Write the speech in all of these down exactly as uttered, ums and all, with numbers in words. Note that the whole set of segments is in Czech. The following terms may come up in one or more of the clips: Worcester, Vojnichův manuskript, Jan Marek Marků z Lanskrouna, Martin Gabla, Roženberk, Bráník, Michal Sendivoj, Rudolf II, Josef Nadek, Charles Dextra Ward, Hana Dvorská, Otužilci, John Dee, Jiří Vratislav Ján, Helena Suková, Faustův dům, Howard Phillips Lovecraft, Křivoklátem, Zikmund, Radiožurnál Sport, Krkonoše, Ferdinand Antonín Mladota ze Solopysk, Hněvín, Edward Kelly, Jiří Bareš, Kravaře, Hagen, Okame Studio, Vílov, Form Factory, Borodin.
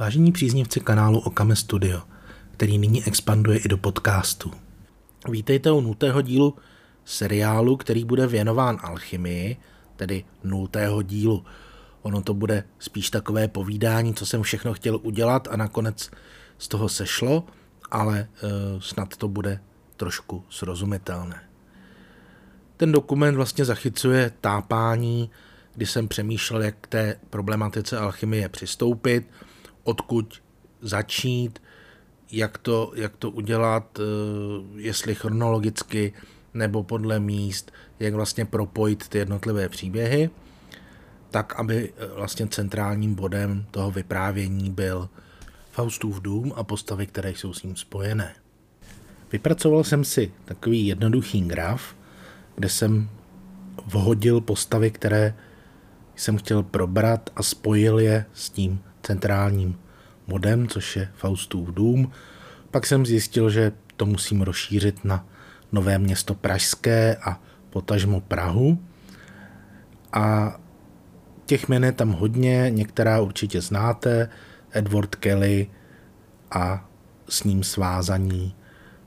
Vážení příznivci kanálu Okame Studio, který nyní expanduje i do podcastu. Vítejte u nultého dílu seriálu, který bude věnován alchymii, tedy nultého dílu. Ono to bude spíš takové povídání, co jsem všechno chtěl udělat a nakonec z toho sešlo, ale e, snad to bude trošku srozumitelné. Ten dokument vlastně zachycuje tápání, kdy jsem přemýšlel, jak k té problematice alchymie přistoupit, odkud začít, jak to, jak to udělat, jestli chronologicky nebo podle míst, jak vlastně propojit ty jednotlivé příběhy, tak aby vlastně centrálním bodem toho vyprávění byl Faustův dům a postavy, které jsou s ním spojené. Vypracoval jsem si takový jednoduchý graf, kde jsem vhodil postavy, které jsem chtěl probrat a spojil je s tím centrálním bodem, což je Faustův dům. Pak jsem zjistil, že to musím rozšířit na Nové Město pražské a potažmo Prahu. A těch jmen je tam hodně, některá určitě znáte, Edward Kelly a s ním svázaní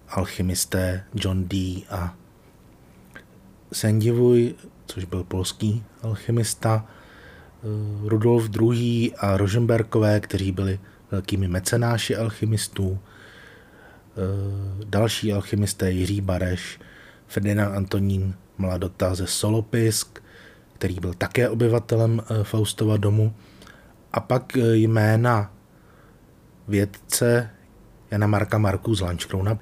alchymisté John Dee a Sendivoj, což byl polský alchymista, Rudolf druhý a Roženberkové, kteří byli velkými mecenáši alchymistů, další alchymisté Jiří Bareš, Ferdinand Antonín Mladota ze Solopysk, který byl také obyvatelem Faustova domu, a pak jména vědce Jana Marka Marků z Lanskrouna,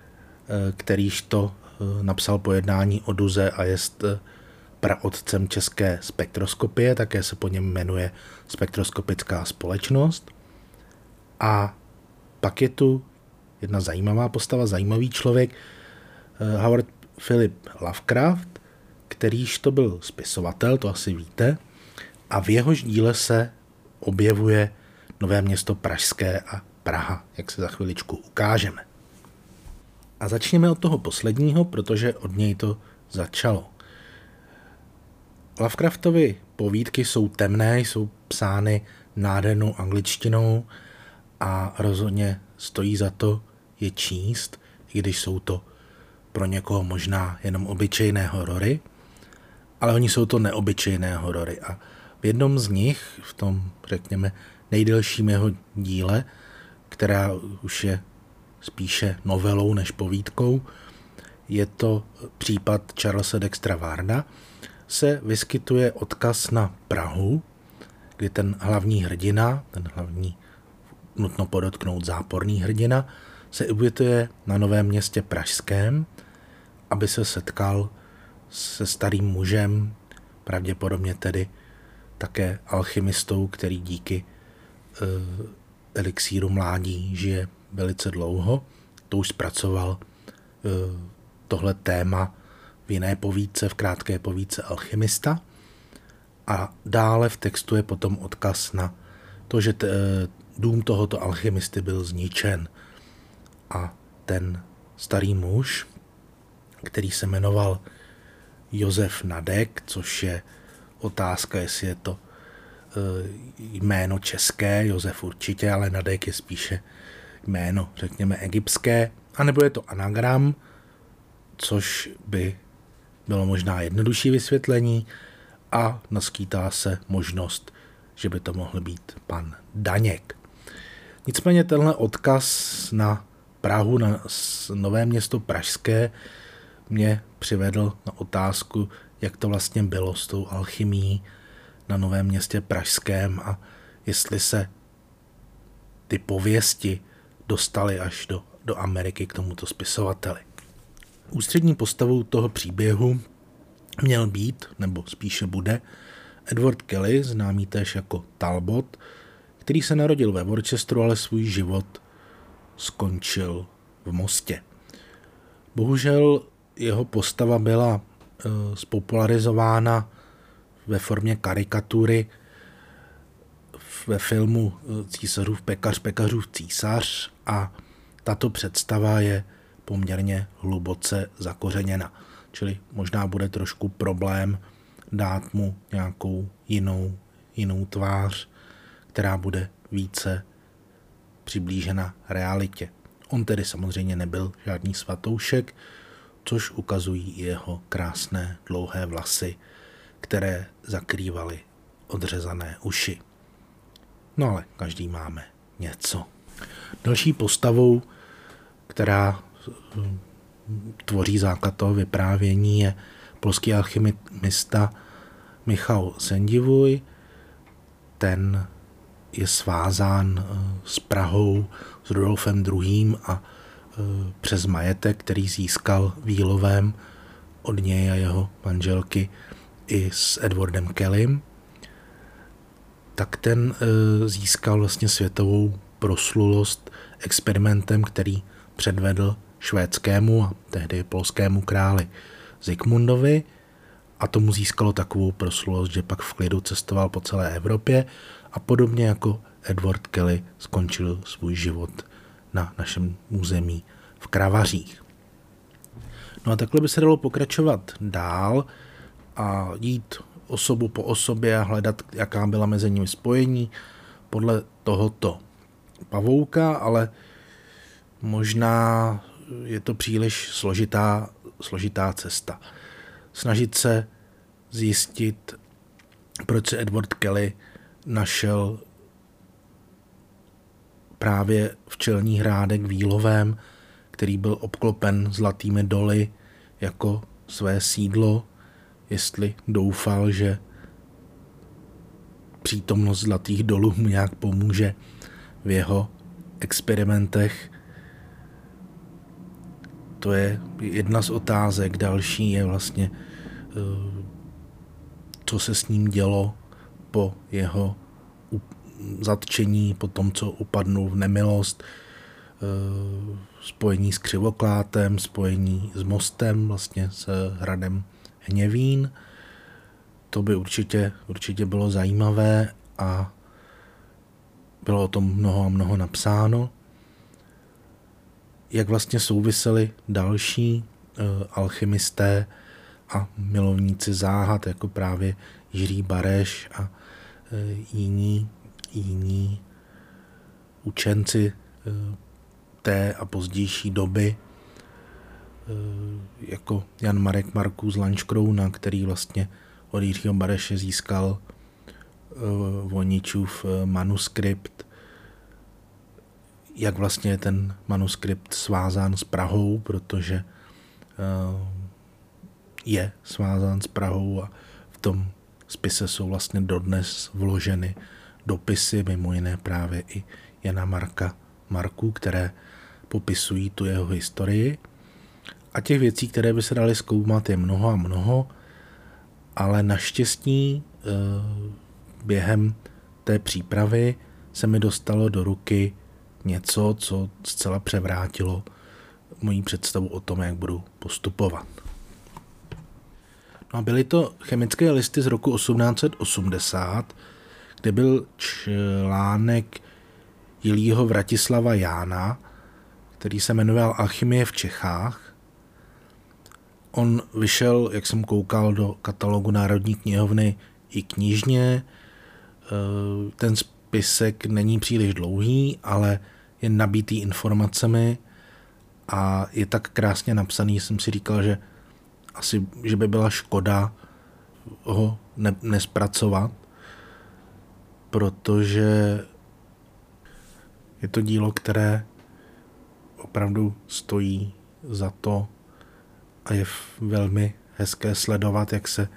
kterýž to napsal Pojednání o duze a jest praotcem české spektroskopie, také se po něm jmenuje Spektroskopická společnost. A pak je tu jedna zajímavá postava, zajímavý člověk, Howard Phillips Lovecraft, kterýž to byl spisovatel, to asi víte, a v jehož díle se objevuje Nové Město pražské a Praha, jak se za chviličku ukážeme. A začněme od toho posledního, protože od něj to začalo. Lovecraftovy povídky jsou temné, jsou psány nádhernou angličtinou a rozhodně stojí za to je číst, i když jsou to pro někoho možná jenom obyčejné horory, ale oni jsou to neobyčejné horory. A v jednom z nich, v tom, řekněme, nejdelším jeho díle, která už je spíše novelou než povídkou, je to Případ Charlesa Dextra Warda, se vyskytuje odkaz na Prahu, kdy ten hlavní hrdina, ten hlavní, nutno podotknout záporný hrdina, se ubytuje na Novém Městě pražském, aby se setkal se starým mužem, pravděpodobně tedy také alchymistou, který díky e, elixíru mládí žije velice dlouho. To už zpracoval e, tohle téma v jiné povídce, v krátké povídce Alchymista. A dále v textu je potom odkaz na to, že t, e, dům tohoto alchymisty byl zničen. A ten starý muž, který se jmenoval Josef Nadek, což je otázka, jestli je to jméno české, Josef určitě, ale Nadek je spíše jméno, řekněme, egyptské, anebo je to anagram, což by bylo možná jednodušší vysvětlení, a naskýtá se možnost, že by to mohl být pan Daněk. Nicméně tenhle odkaz na Prahu, na Nové Město pražské, mě přivedl na otázku, jak to vlastně bylo s tou alchymií na Novém Městě pražském a jestli se ty pověsti dostaly až do, do Ameriky k tomuto spisovateli. Ústřední postavou toho příběhu měl být, nebo spíše bude, Edward Kelly, známý též jako Talbot, který se narodil ve Worcesteru, ale svůj život skončil v Mostě. Bohužel jeho postava byla e, spopularizována ve formě karikatury ve filmu Císařův pekař, pekařův císař, a tato představa je poměrně hluboce zakořeněna. Čili možná bude trošku problém dát mu nějakou jinou, jinou tvář, která bude více přiblížena realitě. On tedy samozřejmě nebyl žádný svatoušek, což ukazují i jeho krásné dlouhé vlasy, které zakrývaly odřezané uši. No ale každý máme něco. Další postavou, která tvoří základ toho vyprávění, je polský alchymista Michal Sendivoj. Ten je svázán s Prahou, s Rudolfem druhým a přes majetek, který získal Vílovem od něj a jeho manželky i s Edwardem Kellym, tak ten získal vlastně světovou proslulost experimentem, který předvedl švédskému a tehdy polskému králi Zikmundovi, a tomu získalo takovou proslulost, že pak v klidu cestoval po celé Evropě a podobně jako Edward Kelly skončil svůj život na našem území v Kravařích. No a takhle by se dalo pokračovat dál a jít osobu po osobě a hledat, jaká byla mezi nimi spojení podle tohoto pavouka, ale možná je to příliš složitá, složitá cesta. Snažit se zjistit, proč se Edward Kelly našel právě v čelní hrádek Vílovém, který byl obklopen zlatými doly jako své sídlo, jestli doufal, že přítomnost zlatých dolů mu nějak pomůže v jeho experimentech. To je jedna z otázek. Další je vlastně, co se s ním dělo po jeho zatčení, po tom, co upadnul v nemilost, spojení s Křivoklátem, spojení s mostem, vlastně s hradem Hněvín. To by určitě, určitě bylo zajímavé a bylo o tom mnoho a mnoho napsáno. Jak vlastně souviseli další e, alchymisté a milovníci záhad, jako právě Jiří Bareš a e, jiní, jiní učenci e, té a pozdější doby, e, jako Jan Marek Marků z Lanskrouna, který vlastně od Jiřího Bareše získal e, Vojnichův manuskript, jak vlastně je ten manuskript svázán s Prahou, protože je svázán s Prahou a v tom spise jsou vlastně dodnes vloženy dopisy, mimo jiné právě i Jana Marka Marků, které popisují tu jeho historii. A těch věcí, které by se daly zkoumat, je mnoho a mnoho, ale naštěstí během té přípravy se mi dostalo do ruky něco, co zcela převrátilo moji představu o tom, jak budu postupovat. No a byly to chemické listy z roku osmnáct set osmdesát, kde byl článek Jiřího Vratislava Jána, který se jmenoval Alchymie v Čechách. On vyšel, jak jsem koukal, do katalogu Národní knihovny i knižně. Ten Pisek není příliš dlouhý, ale je nabitý informacemi a je tak krásně napsaný, že jsem si říkal, že asi že by byla škoda ho ne, nespracovat, protože je to dílo, které opravdu stojí za to a je velmi hezké sledovat, jak se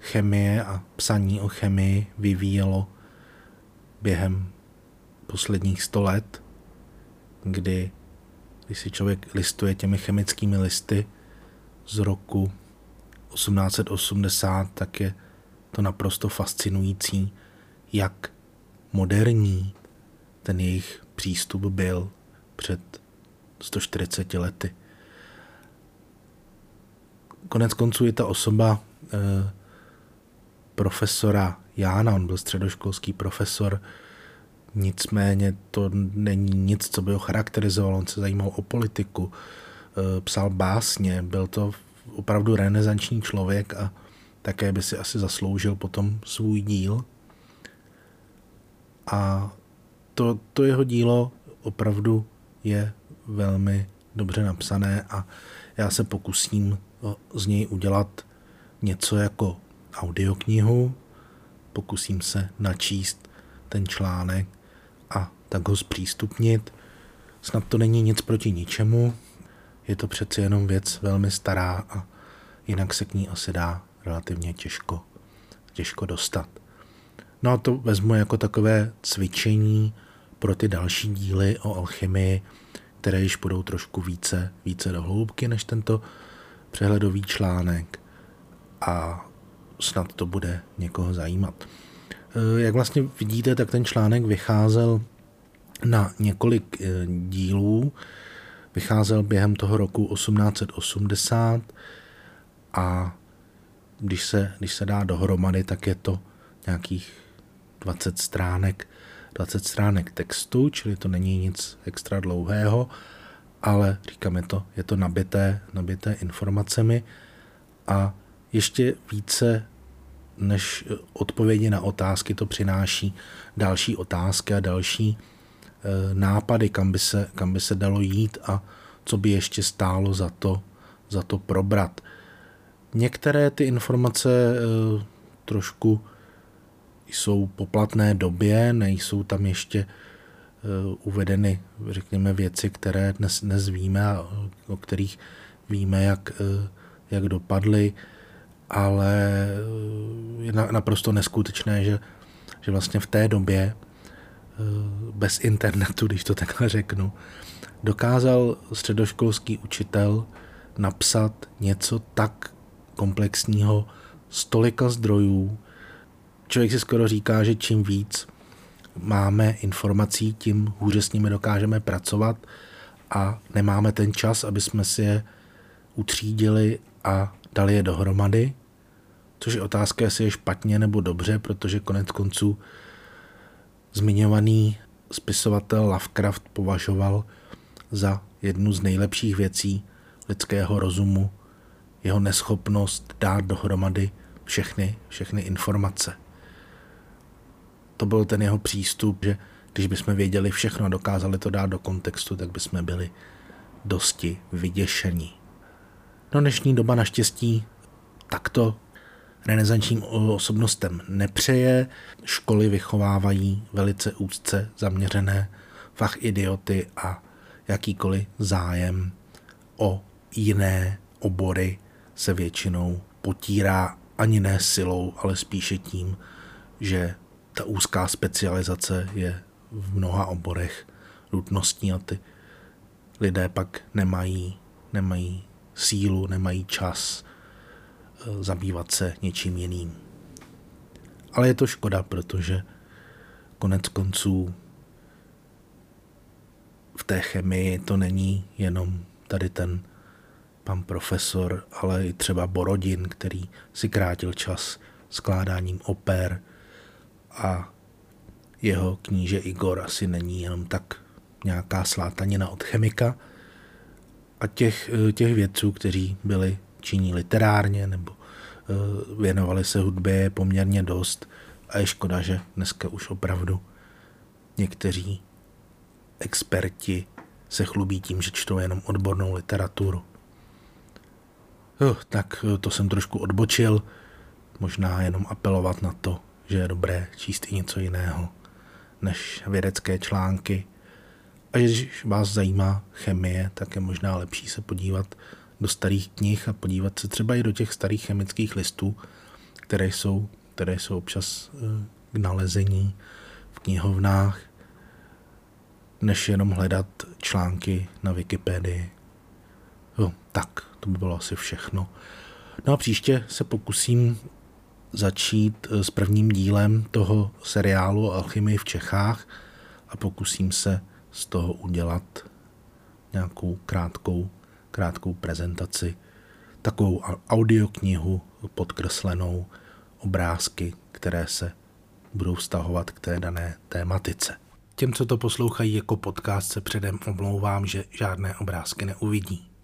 chemie a psaní o chemii vyvíjelo během posledních sto let, kdy když si člověk listuje těmi chemickými listy z roku osmnáct set osmdesát, tak je to naprosto fascinující, jak moderní ten jejich přístup byl před sto čtyřiceti lety. Konec konců je ta osoba eh, profesora Jána, on byl středoškolský profesor, nicméně to není nic, co by ho charakterizovalo, on se zajímal o politiku, psal básně, byl to opravdu renesanční člověk a také by si asi zasloužil potom svůj díl. A to, to jeho dílo opravdu je velmi dobře napsané a já se pokusím z něj udělat něco jako audioknihu, pokusím se načíst ten článek a tak ho zpřístupnit. Snad to není nic proti ničemu, je to přeci jenom věc velmi stará a jinak se k ní asi dá relativně těžko, těžko dostat. No a to vezmu jako takové cvičení pro ty další díly o alchymii, které již budou trošku více, více do hloubky než tento přehledový článek a snad to bude někoho zajímat. Jak vlastně vidíte, tak ten článek vycházel na několik dílů. Vycházel během toho roku osmnáct set osmdesát a když se, když se dá dohromady, tak je to nějakých dvacet stránek, dvacet stránek textu, čili to není nic extra dlouhého, ale říkáme to, je to nabité, nabité informacemi a ještě více než odpovědi na otázky to přináší další otázky a další e, nápady, kam by se, kam by se dalo jít a co by ještě stálo za to, za to probrat. Některé ty informace e, trošku jsou poplatné době, nejsou tam ještě e, uvedeny, řekněme, věci, které dnes, dnes víme a o kterých víme, jak, e, jak dopadly, ale je naprosto neskutečné, že, že vlastně v té době bez internetu, když to takhle řeknu, dokázal středoškolský učitel napsat něco tak komplexního z tolika zdrojů. Člověk si skoro říká, že čím víc máme informací, tím hůře s nimi dokážeme pracovat a nemáme ten čas, aby jsme si je utřídili a dali je dohromady, což je otázka, jestli je špatně nebo dobře, protože konec konců zmiňovaný spisovatel Lovecraft považoval za jednu z nejlepších věcí lidského rozumu jeho neschopnost dát dohromady všechny, všechny informace. To byl ten jeho přístup, že když bychom věděli všechno a dokázali to dát do kontextu, tak bychom byli dosti vyděšení. No, dnešní doba naštěstí takto renesančním osobnostem nepřeje. Školy vychovávají velice úzce zaměřené fachidioty a jakýkoliv zájem o jiné obory se většinou potírá ani ne silou, ale spíše tím, že ta úzká specializace je v mnoha oborech nutností a ty lidé pak nemají, nemají sílu, nemají čas zabývat se něčím jiným. Ale je to škoda, protože konec konců v té chemii to není jenom tady ten pan profesor, ale i třeba Borodin, který si krátil čas skládáním oper a jeho kníže Igor asi není jenom tak nějaká slátanina od chemika, a těch, těch vědců, kteří byli činní literárně nebo věnovali se hudbě, je poměrně dost a je škoda, že dneska už opravdu někteří experti se chlubí tím, že čtou jenom odbornou literaturu. Jo, tak to jsem trošku odbočil, možná jenom apelovat na to, že je dobré číst i něco jiného než vědecké články. A když vás zajímá chemie, tak je možná lepší se podívat do starých knih a podívat se třeba i do těch starých chemických listů, které jsou, které jsou občas k nalezení v knihovnách, než jenom hledat články na Wikipedii. Jo, tak, to by bylo asi všechno. No a příště se pokusím začít s prvním dílem toho seriálu o alchymii v Čechách a pokusím se z toho udělat nějakou krátkou, krátkou prezentaci, takovou audioknihu podkreslenou obrázky, které se budou vztahovat k té dané tématice. Těm, co to poslouchají jako podcast, se předem omlouvám, že žádné obrázky neuvidí.